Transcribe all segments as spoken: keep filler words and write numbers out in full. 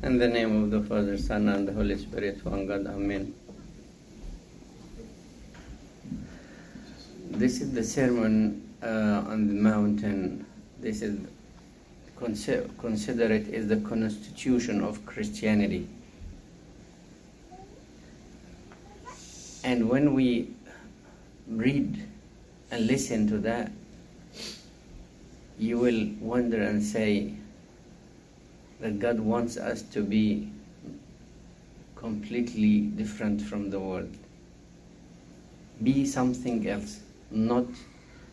In the name of the Father, Son, and the Holy Spirit, one God, Amen. This is the Sermon uh, on the Mountain. This is consider, consider it is the constitution of Christianity. And when we read and listen to that, you will wonder and say that God wants us to be completely different from the world. Be something else, not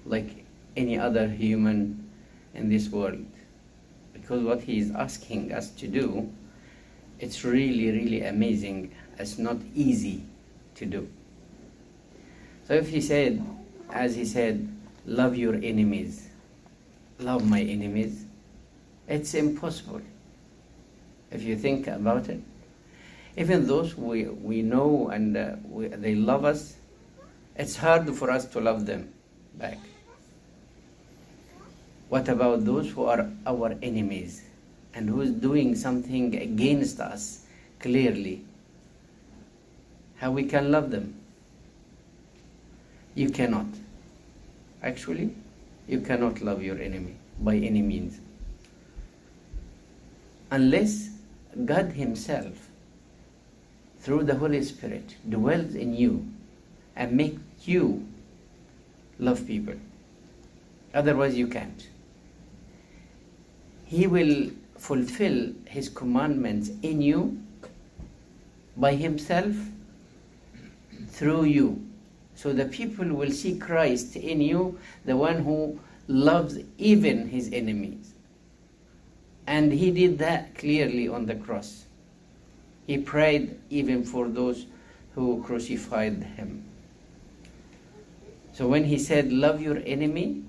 like any other human in this world. Because what He is asking us to do, it's really, really amazing. It's not easy to do. So if He said, as He said, love your enemies, love my enemies, it's impossible. If you think about it, even those we, we know and uh, we, they love us, it's hard for us to love them back. What about those who are our enemies and who is doing something against us clearly? How we can love them? You cannot. Actually, you cannot love your enemy by any means. Unless God Himself, through the Holy Spirit, dwells in you and makes you love people. Otherwise you can't. He will fulfill His commandments in you, by Himself, through you. So the people will see Christ in you, the one who loves even his enemies. And He did that clearly on the cross. He prayed even for those who crucified Him. So when He said, love your enemy,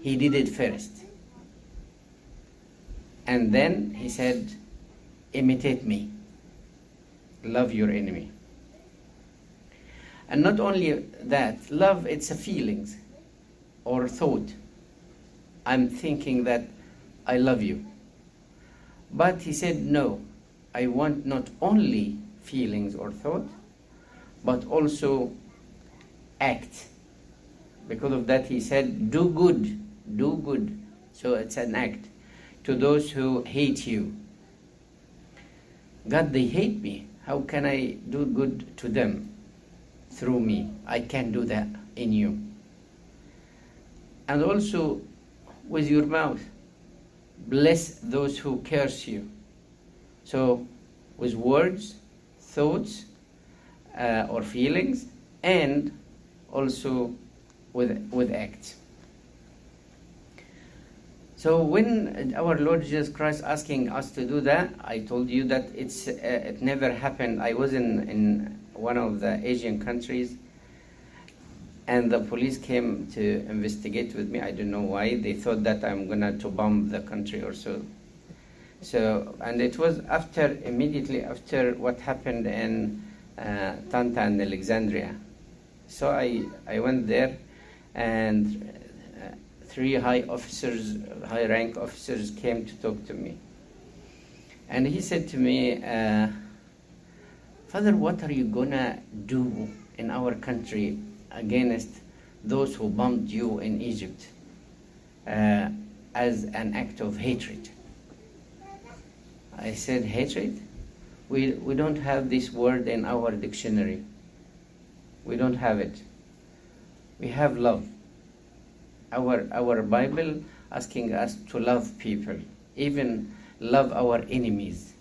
He did it first. And then He said, imitate me. Love your enemy. And not only that, love, it's a feelings or thought. I'm thinking that I love you. But He said, no, I want not only feelings or thought, but also act. Because of that He said, do good, do good. So it's an act to those who hate you. God, they hate me. How can I do good to them? Through me. I can do that in you. And also with your mouth. Bless those who curse you. So with words, thoughts, uh, or feelings, and also with, with acts. So when our Lord Jesus Christ asking us to do that, I told you that it's uh, it never happened. I was in, in one of the Asian countries, and the police came to investigate with me. I don't know why. They thought that I'm gonna to bomb the country or so. So, and it was after, immediately after what happened in uh, Tanta and Alexandria. So I, I went there, and three high officers, high rank officers came to talk to me. And he said to me, uh, Father, what are you gonna do in our country against those who bombed you in Egypt uh, as an act of hatred? I said, hatred? We, we don't have this word in our dictionary. We don't have it. We have love. Our, our Bible asking us to love people, even love our enemies.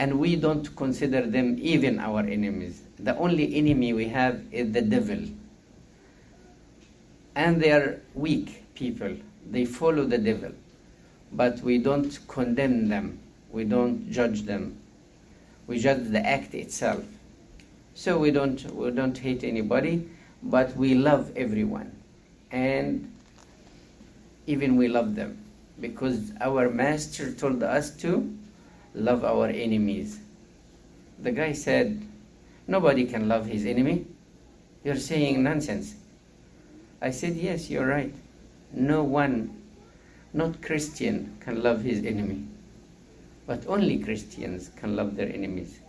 And we don't consider them even our enemies. The only enemy we have is the devil. And they are weak people. They follow the devil. But we don't condemn them. We don't judge them. We judge the act itself. So we don't, we don't hate anybody, but we love everyone. And even we love them, because our master told us to love our enemies. The guy said, nobody can love his enemy. You're saying nonsense. I said, yes, you're right. No one, not Christian, can love his enemy. But only Christians can love their enemies,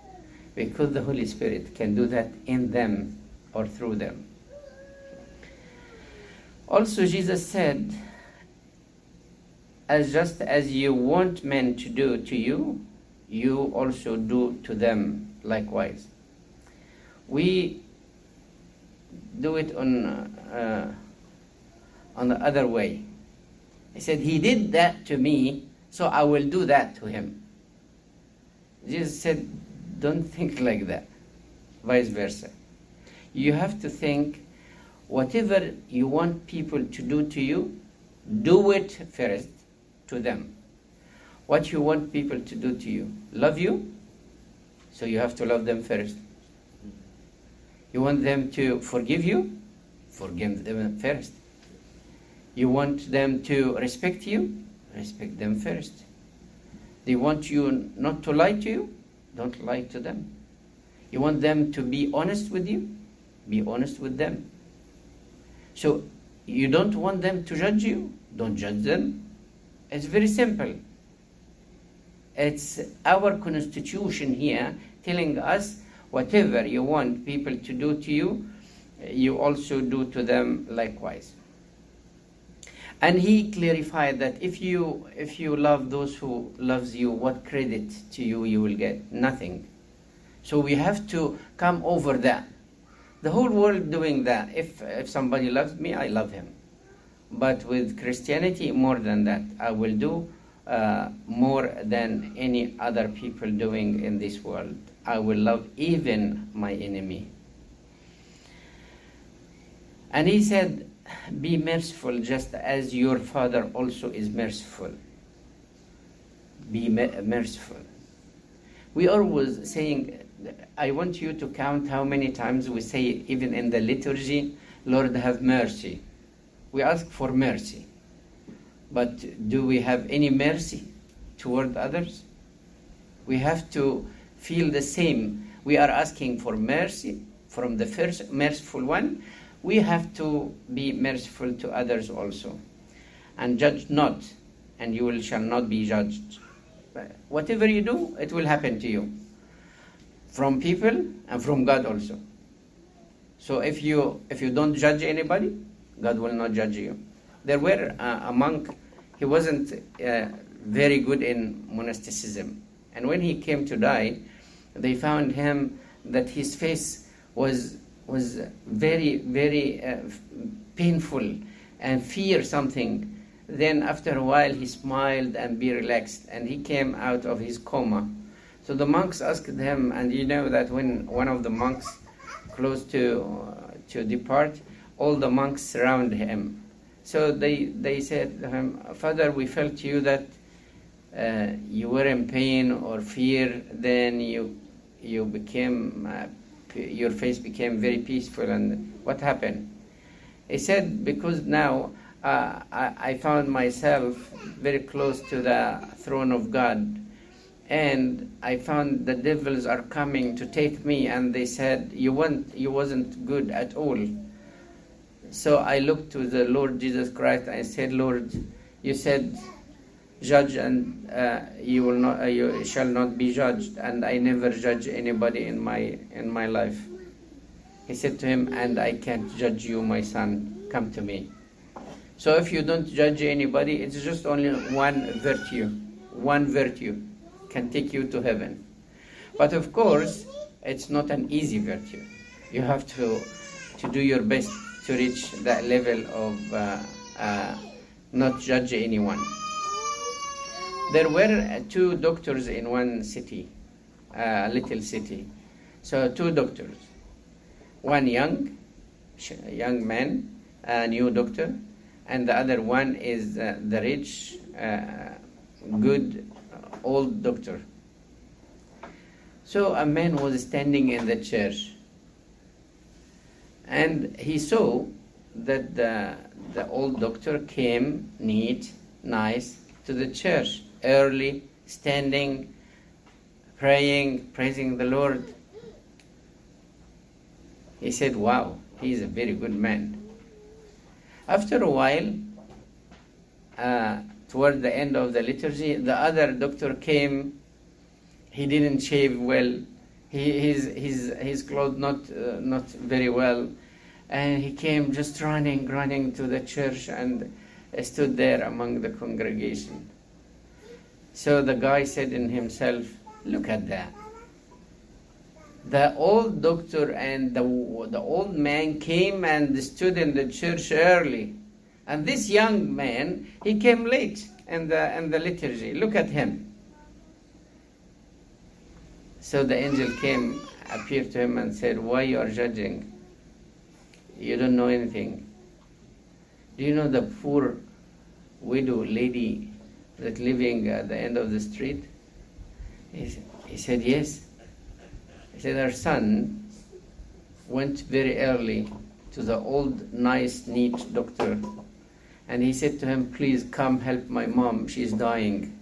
because the Holy Spirit can do that in them or through them. Also, Jesus said, "As just as you want men to do to you, you also do to them likewise." We do it on uh, on the other way. He said, "He did that to me, so I will do that to him." Jesus said, "Don't think like that." Vice versa. You have to think, whatever you want people to do to you, do it first to them. What you want people to do to you? Love you? So you have to love them first. You want them to forgive you? Forgive them first. You want them to respect you? Respect them first. They want you not to lie to you? Don't lie to them. You want them to be honest with you? Be honest with them. So you don't want them to judge you? Don't judge them. It's very simple. It's our constitution here telling us, whatever you want people to do to you, you also do to them likewise. And he clarified that if you if you love those who loves you, what credit to you you will get? Nothing. So we have to come over that. The whole world doing that. If if somebody loves me, I love him. But with Christianity, more than that, I will do uh, more than any other people doing in this world. I will love even my enemy. And he said, "Be merciful just as your Father also is merciful." Be merciful. We always saying, I want you to count how many times we say, even in the liturgy, "Lord, have mercy." We ask for mercy. But do we have any mercy toward others? We have to feel the same. We are asking for mercy from the first merciful one. We have to be merciful to others also. "And judge not, and you will, shall not be judged." Whatever you do, it will happen to you. From people and from God also. So if you, if you don't judge anybody, God will not judge you. There were uh, a monk, he wasn't uh, very good in monasticism. And when he came to die, they found him that his face was was very, very uh, painful and fear something. Then after a while he smiled and be relaxed, and he came out of his coma. So the monks asked him, and you know that when one of the monks close to, uh, to depart, all the monks surround him. So they, they said to him, "Father, we felt you that uh, you were in pain or fear, then you, you became uh, your face became very peaceful, and what happened?" He said, "Because now uh, I, I found myself very close to the throne of God, and I found the devils are coming to take me, and they said, you, want, you wasn't good at all. So I looked to the Lord Jesus Christ, and I said, 'Lord, you said, judge and uh, you will not, uh, you shall not be judged,' and I never judge anybody in my in my life." He said to him, "And I can't judge you, my son. Come to me." So if you don't judge anybody, it's just only one virtue. One virtue can take you to heaven. But of course, it's not an easy virtue. You have to to do your best to reach that level of uh, uh, not judge anyone. There were two doctors in one city, a little city. So two doctors, one young, young man, a new doctor, and the other one is uh, the rich, uh, good, old doctor. So a man was standing in the church, and he saw that the, the old doctor came neat, nice, to the church. Early, standing, praying, praising the Lord. He said, "Wow, he's a very good man." After a while, uh, toward the end of the liturgy, the other doctor came he didn't shave well, he, his, his, his clothes not, uh, not very well, and he came just running, running to the church and stood there among the congregation. So the guy said in himself, look at that. The old doctor and the, the old man came and stood in the church early. And this young man, he came late in the, in the liturgy. Look at him. So the angel came, appeared to him and said, why you are judging? You don't know anything. Do you know the poor widow lady that's living at the end of the street? He, he said, yes. He said, her son went very early to the old, nice, neat doctor. And he said to him, please come help my mom, she's dying.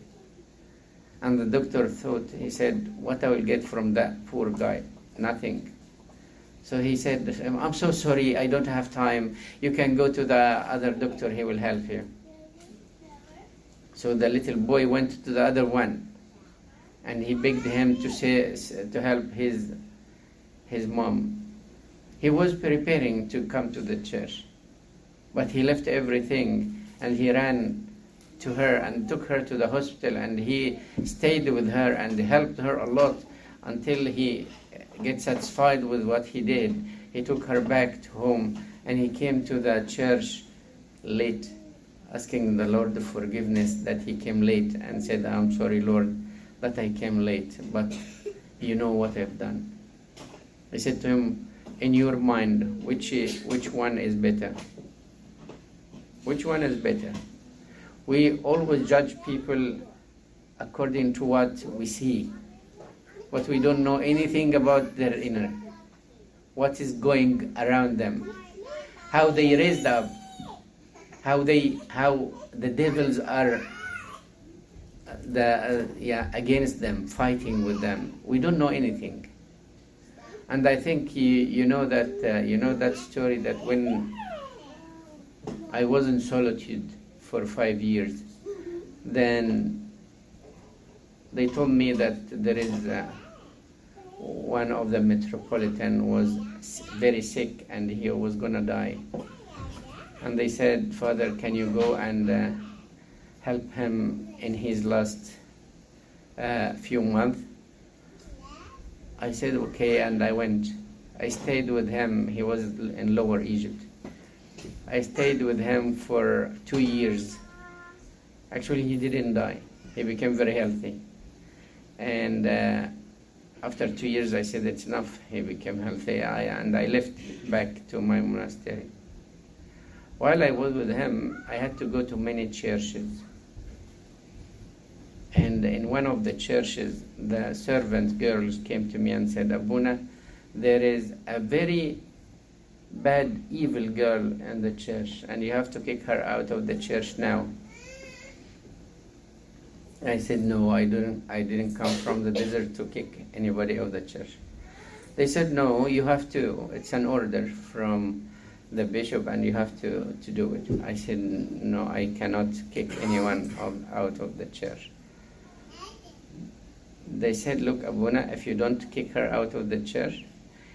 And the doctor thought, he said, what I will get from that poor guy? Nothing. So he said, I'm so sorry, I don't have time. You can go to the other doctor, he will help you. So the little boy went to the other one. And he begged him to say, to help his, his mom. He was preparing to come to the church, but he left everything and he ran to her and took her to the hospital, and he stayed with her and helped her a lot until he got satisfied with what he did. He took her back to home and he came to the church late, asking the Lord the forgiveness that he came late, and said, I'm sorry, Lord, that I came late, but you know what I've done. I said to him, in your mind, which, is, which one is better? Which one is better? We always judge people according to what we see, but we don't know anything about their inner, what is going around them, how they raised up, how, they, how the devils are The, uh, yeah, against them, fighting with them. We don't know anything. And I think you, you know that uh, you know that story that when I was in solitude for five years, then they told me that there is uh, one of the metropolitan was very sick and he was gonna die. And they said, Father, can you go and uh, help him in his last uh, few months? I said, okay, and I went. I stayed with him. He was in Lower Egypt. I stayed with him for two years. Actually, he didn't die. He became very healthy. And uh, after two years, I said, it's enough. He became healthy, I, and I left back to my monastery. While I was with him, I had to go to many churches. And in one of the churches, the servant girls came to me and said, Abuna, there is a very bad, evil girl in the church, and you have to kick her out of the church now. I said, no, I didn't, I didn't come from the desert to kick anybody out of the church. They said, no, you have to. It's an order from the bishop, and you have to, to do it. I said, no, I cannot kick anyone out of the church. They said, look, Abuna, if you don't kick her out of the church,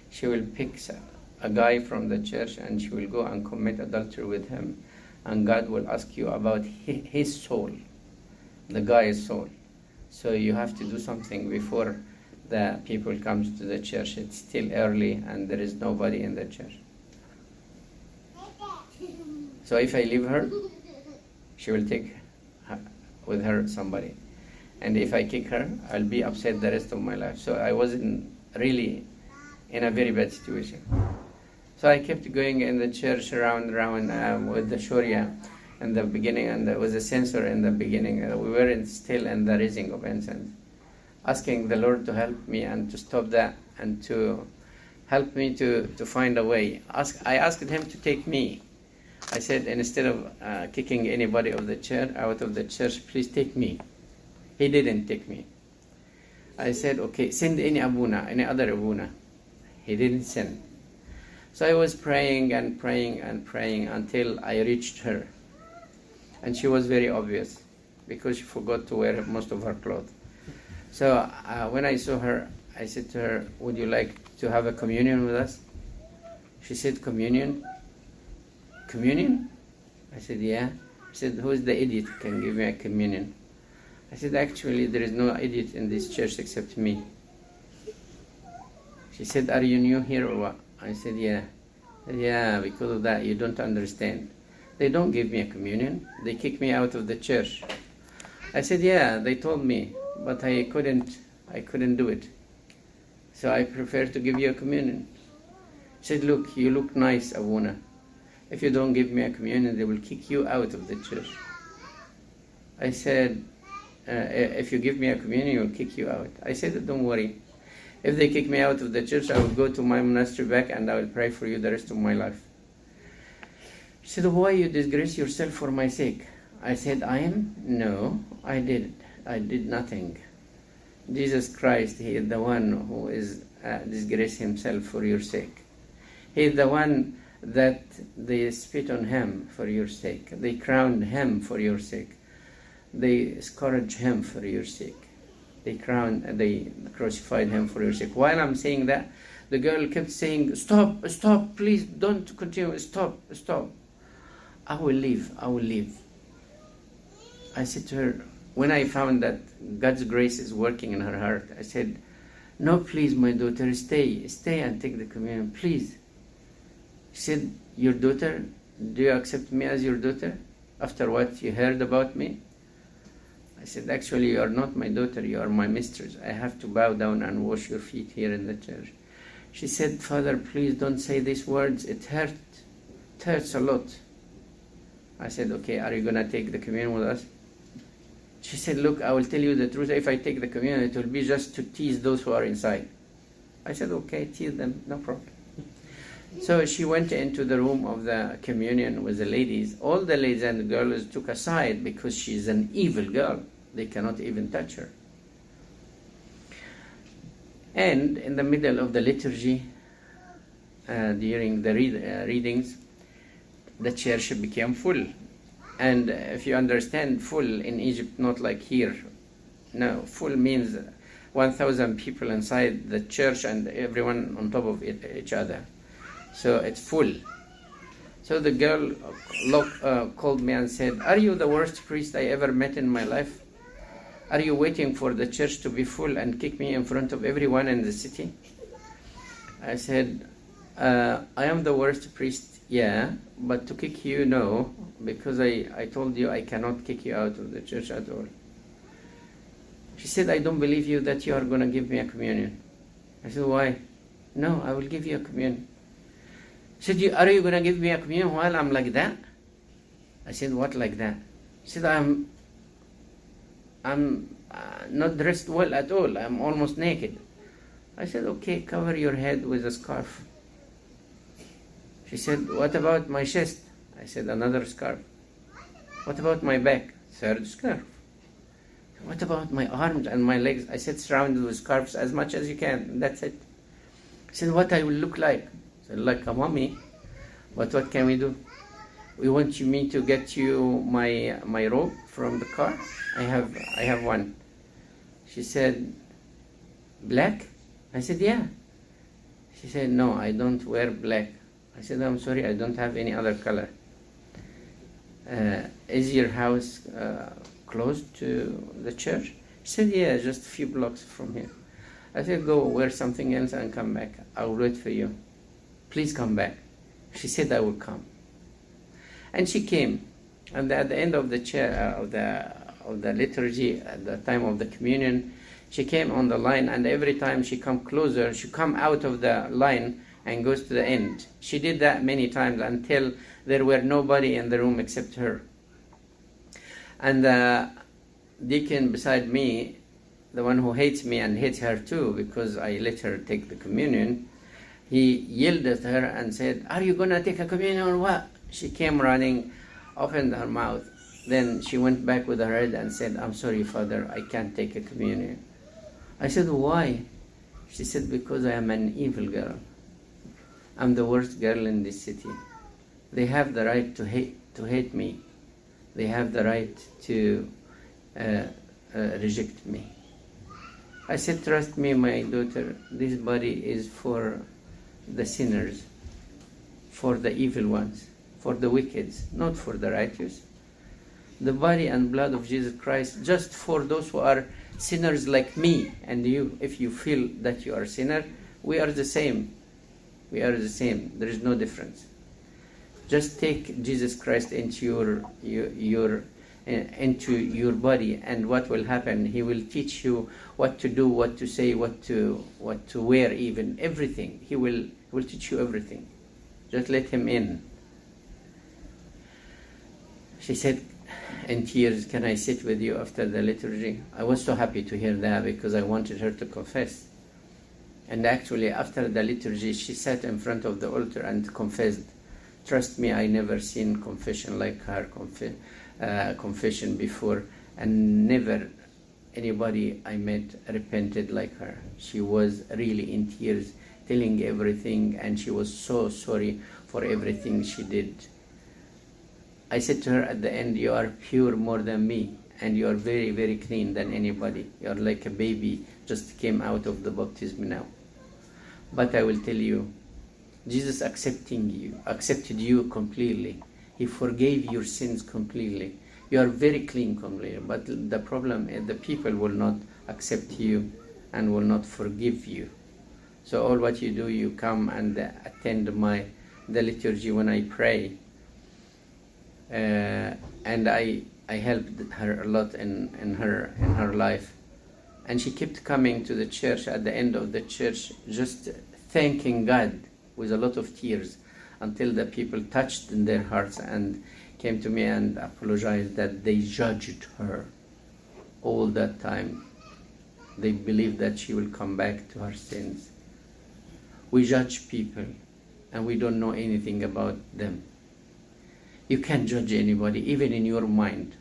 she will pick a guy from the church and she will go and commit adultery with him. And God will ask you about his soul, the guy's soul. So you have to do something before the people come to the church. It's still early and there is nobody in the church. So if I leave her, she will take her, with her somebody. And if I kick her, I'll be upset the rest of my life. So I wasn't really in a very bad situation. So I kept going in the church round and round uh, with the Sharia in the beginning, and there was a censer in the beginning. Uh, we were in, still in the raising of incense, asking the Lord to help me and to stop that and to help me to, to find a way. Ask, I asked him to take me. I said, instead of uh, kicking anybody of the church, out of the church, please take me. He didn't take me. I said, okay, send any Abuna, any other Abuna. He didn't send. So I was praying and praying and praying until I reached her. And she was very obvious because she forgot to wear most of her clothes. So uh, when I saw her, I said to her, would you like to have a communion with us? She said, communion? Communion? I said, yeah. She said, who is the idiot can give me a communion? I said, actually, there is no idiot in this church except me. She said, are you new here or what? I said, yeah. Yeah, because of that, you don't understand. They don't give me a communion. They kick me out of the church. I said, yeah, they told me, but I couldn't, I couldn't do it. So I prefer to give you a communion. She said, look, you look nice, Abuna. If you don't give me a communion, they will kick you out of the church. I said, uh, if you give me a communion, they'll kick you out. I said, don't worry. If they kick me out of the church, I will go to my monastery back and I will pray for you the rest of my life. She said, why you disgrace yourself for my sake? I said, I am? No, I did. I did nothing. Jesus Christ, He is the one who is uh, disgrace Himself for your sake. He is the one that they spit on Him for your sake. They crowned Him for your sake. They scourged Him for your sake. They crowned, they crucified Him for your sake. While I'm saying that, the girl kept saying, stop, stop, please don't continue, stop, stop. I will leave, I will leave. I said to her, when I found that God's grace is working in her heart, I said, no, please, my daughter, stay, stay and take the communion, please. She said, your daughter, do you accept me as your daughter after what you heard about me? I said, actually, you are not my daughter, you are my mistress. I have to bow down and wash your feet here in the church. She said, Father, please don't say these words. It hurts. It hurts a lot. I said, okay, are you going to take the communion with us? She said, look, I will tell you the truth. If I take the communion, it will be just to tease those who are inside. I said, okay, tease them, no problem. So she went into the room of the communion with the ladies. All the ladies and the girls took aside because she's an evil girl. They cannot even touch her. And in the middle of the liturgy, uh, during the read, uh, readings, the church became full. And if you understand full in Egypt, not like here. No, full means one thousand people inside the church and everyone on top of it, each other. So it's full. So the girl look, uh, called me and said, are you the worst priest I ever met in my life? Are you waiting for the church to be full and kick me in front of everyone in the city? I said, uh, I am the worst priest, yeah, but to kick you, no, because I, I told you I cannot kick you out of the church at all. She said, I don't believe you that you are going to give me a communion. I said, why? No, I will give you a communion. She said, are you going to give me a communion while I'm like that? I said, what like that? She said, I'm, I'm uh, not dressed well at all. I'm almost naked. I said, okay, cover your head with a scarf. She said, what about my chest? I said, another scarf. What about my back? Third scarf. What about my arms and my legs? I said, surround with scarves as much as you can. That's it. She said, what I will look like? So like a mummy, but what can we do? We want you, me to get you my my robe from the car. I have I have one. She said, black? I said, yeah. She said, no, I don't wear black. I said, I'm sorry, I don't have any other color. Uh, is your house uh, close to the church? She said, yeah, just a few blocks from here. I said, go wear something else and come back. I'll wait for you. Please come back. She said, I will come. And she came. And at the end of the chair, uh, of the of the liturgy, at the time of the communion, she came on the line. And every time she come closer, she come out of the line and goes to the end. She did that many times until there were nobody in the room except her. And the deacon beside me, the one who hates me and hates her too, because I let her take the communion, he yelled at her and said, are you going to take a communion or what? She came running, opened her mouth. Then she went back with her head and said, I'm sorry, Father, I can't take a communion. I said, why? She said, because I am an evil girl. I'm the worst girl in this city. They have the right to hate, to hate me. They have the right to uh, uh, reject me. I said, trust me, my daughter, this body is for the sinners, for the evil ones, for the wicked, not for the righteous. The body and blood of Jesus Christ, just for those who are sinners like me and you. If you feel that you are a sinner, we are the same. We are the same. There is no difference. Just take Jesus Christ into your, your, your into your body, and what will happen? He will teach you what to do, what to say, what to what to wear, even everything. He will will teach you everything. Just let him in. She said, in tears, "Can I sit with you after the liturgy?" I was so happy to hear that because I wanted her to confess. And actually, after the liturgy, she sat in front of the altar and confessed. Trust me, I never seen confession like her confession. Uh, confession before, and never anybody I met repented like her. She was really in tears, telling everything, and she was so sorry for everything she did. I said to her at the end, "You are pure more than me, and you are very, very clean than anybody. You are like a baby, just came out of the baptism now. But I will tell you, Jesus accepting you, accepted you completely. He forgave your sins completely. You are very clean completely. But the problem is the people will not accept you and will not forgive you. So all what you do, you come and attend my the liturgy when I pray." Uh, and I I helped her a lot in, in her in her life. And she kept coming to the church at the end of the church, just thanking God with a lot of tears, until the people touched in their hearts and came to me and apologized that they judged her all that time. They believed that she will come back to her sins. We judge people and we don't know anything about them. You can't judge anybody, even in your mind.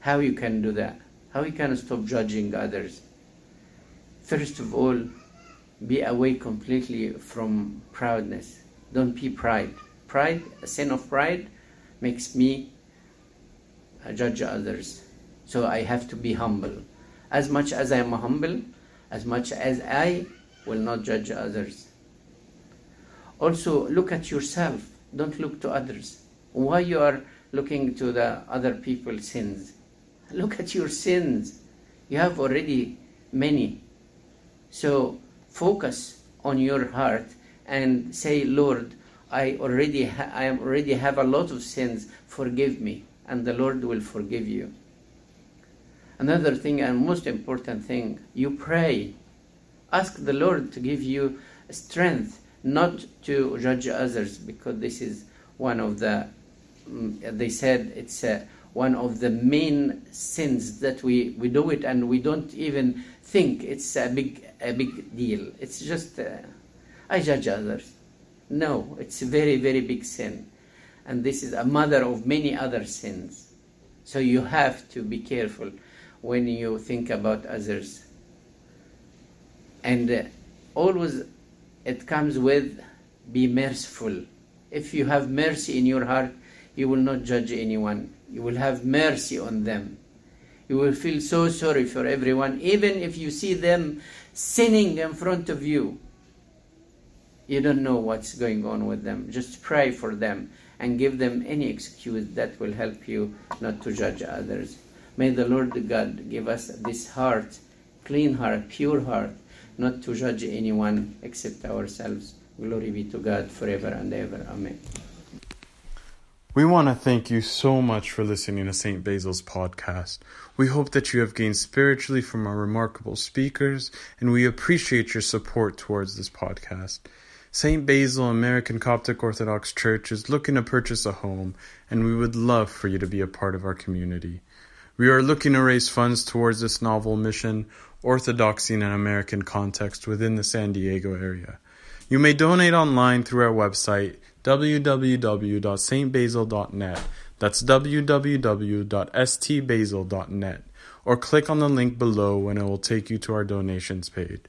How you can do that? How you can stop judging others? First of all, be away completely from proudness. Don't be pride. Pride, a sin of pride, makes me judge others. So I have to be humble. As much as I am humble, as much as I will not judge others. Also, look at yourself. Don't look to others. Why you are looking to the other people's sins? Look at your sins. You have already many. So focus on your heart and say, "Lord, I already ha I already have a lot of sins. Forgive me," and the Lord will forgive you. Another thing, and most important thing, you pray. Ask the Lord to give you strength not to judge others, because this is one of the. They said it's a, one of the main sins that we we do it, and we don't even think it's a big a big deal. It's just. Uh, I judge others. No, it's a very, very big sin. And this is a mother of many other sins. So you have to be careful when you think about others. And uh, always it comes with, be merciful. If you have mercy in your heart, you will not judge anyone. You will have mercy on them. You will feel so sorry for everyone, even if you see them sinning in front of you. You don't know what's going on with them. Just pray for them and give them any excuse that will help you not to judge others. May the Lord God give us this heart, clean heart, pure heart, not to judge anyone except ourselves. Glory be to God forever and ever. Amen. We want to thank you so much for listening to Saint Basil's podcast. We hope that you have gained spiritually from our remarkable speakers, and we appreciate your support towards this podcast. Saint Basil American Coptic Orthodox Church is looking to purchase a home, and we would love for you to be a part of our community. We are looking to raise funds towards this novel mission, Orthodoxy in an American Context, within the San Diego area. You may donate online through our website, w w w dot s t basil dot net. That's w w w dot s t basil dot net. Or click on the link below and it will take you to our donations page.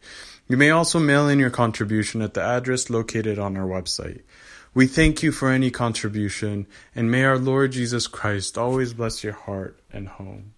You may also mail in your contribution at the address located on our website. We thank you for any contribution, and may our Lord Jesus Christ always bless your heart and home.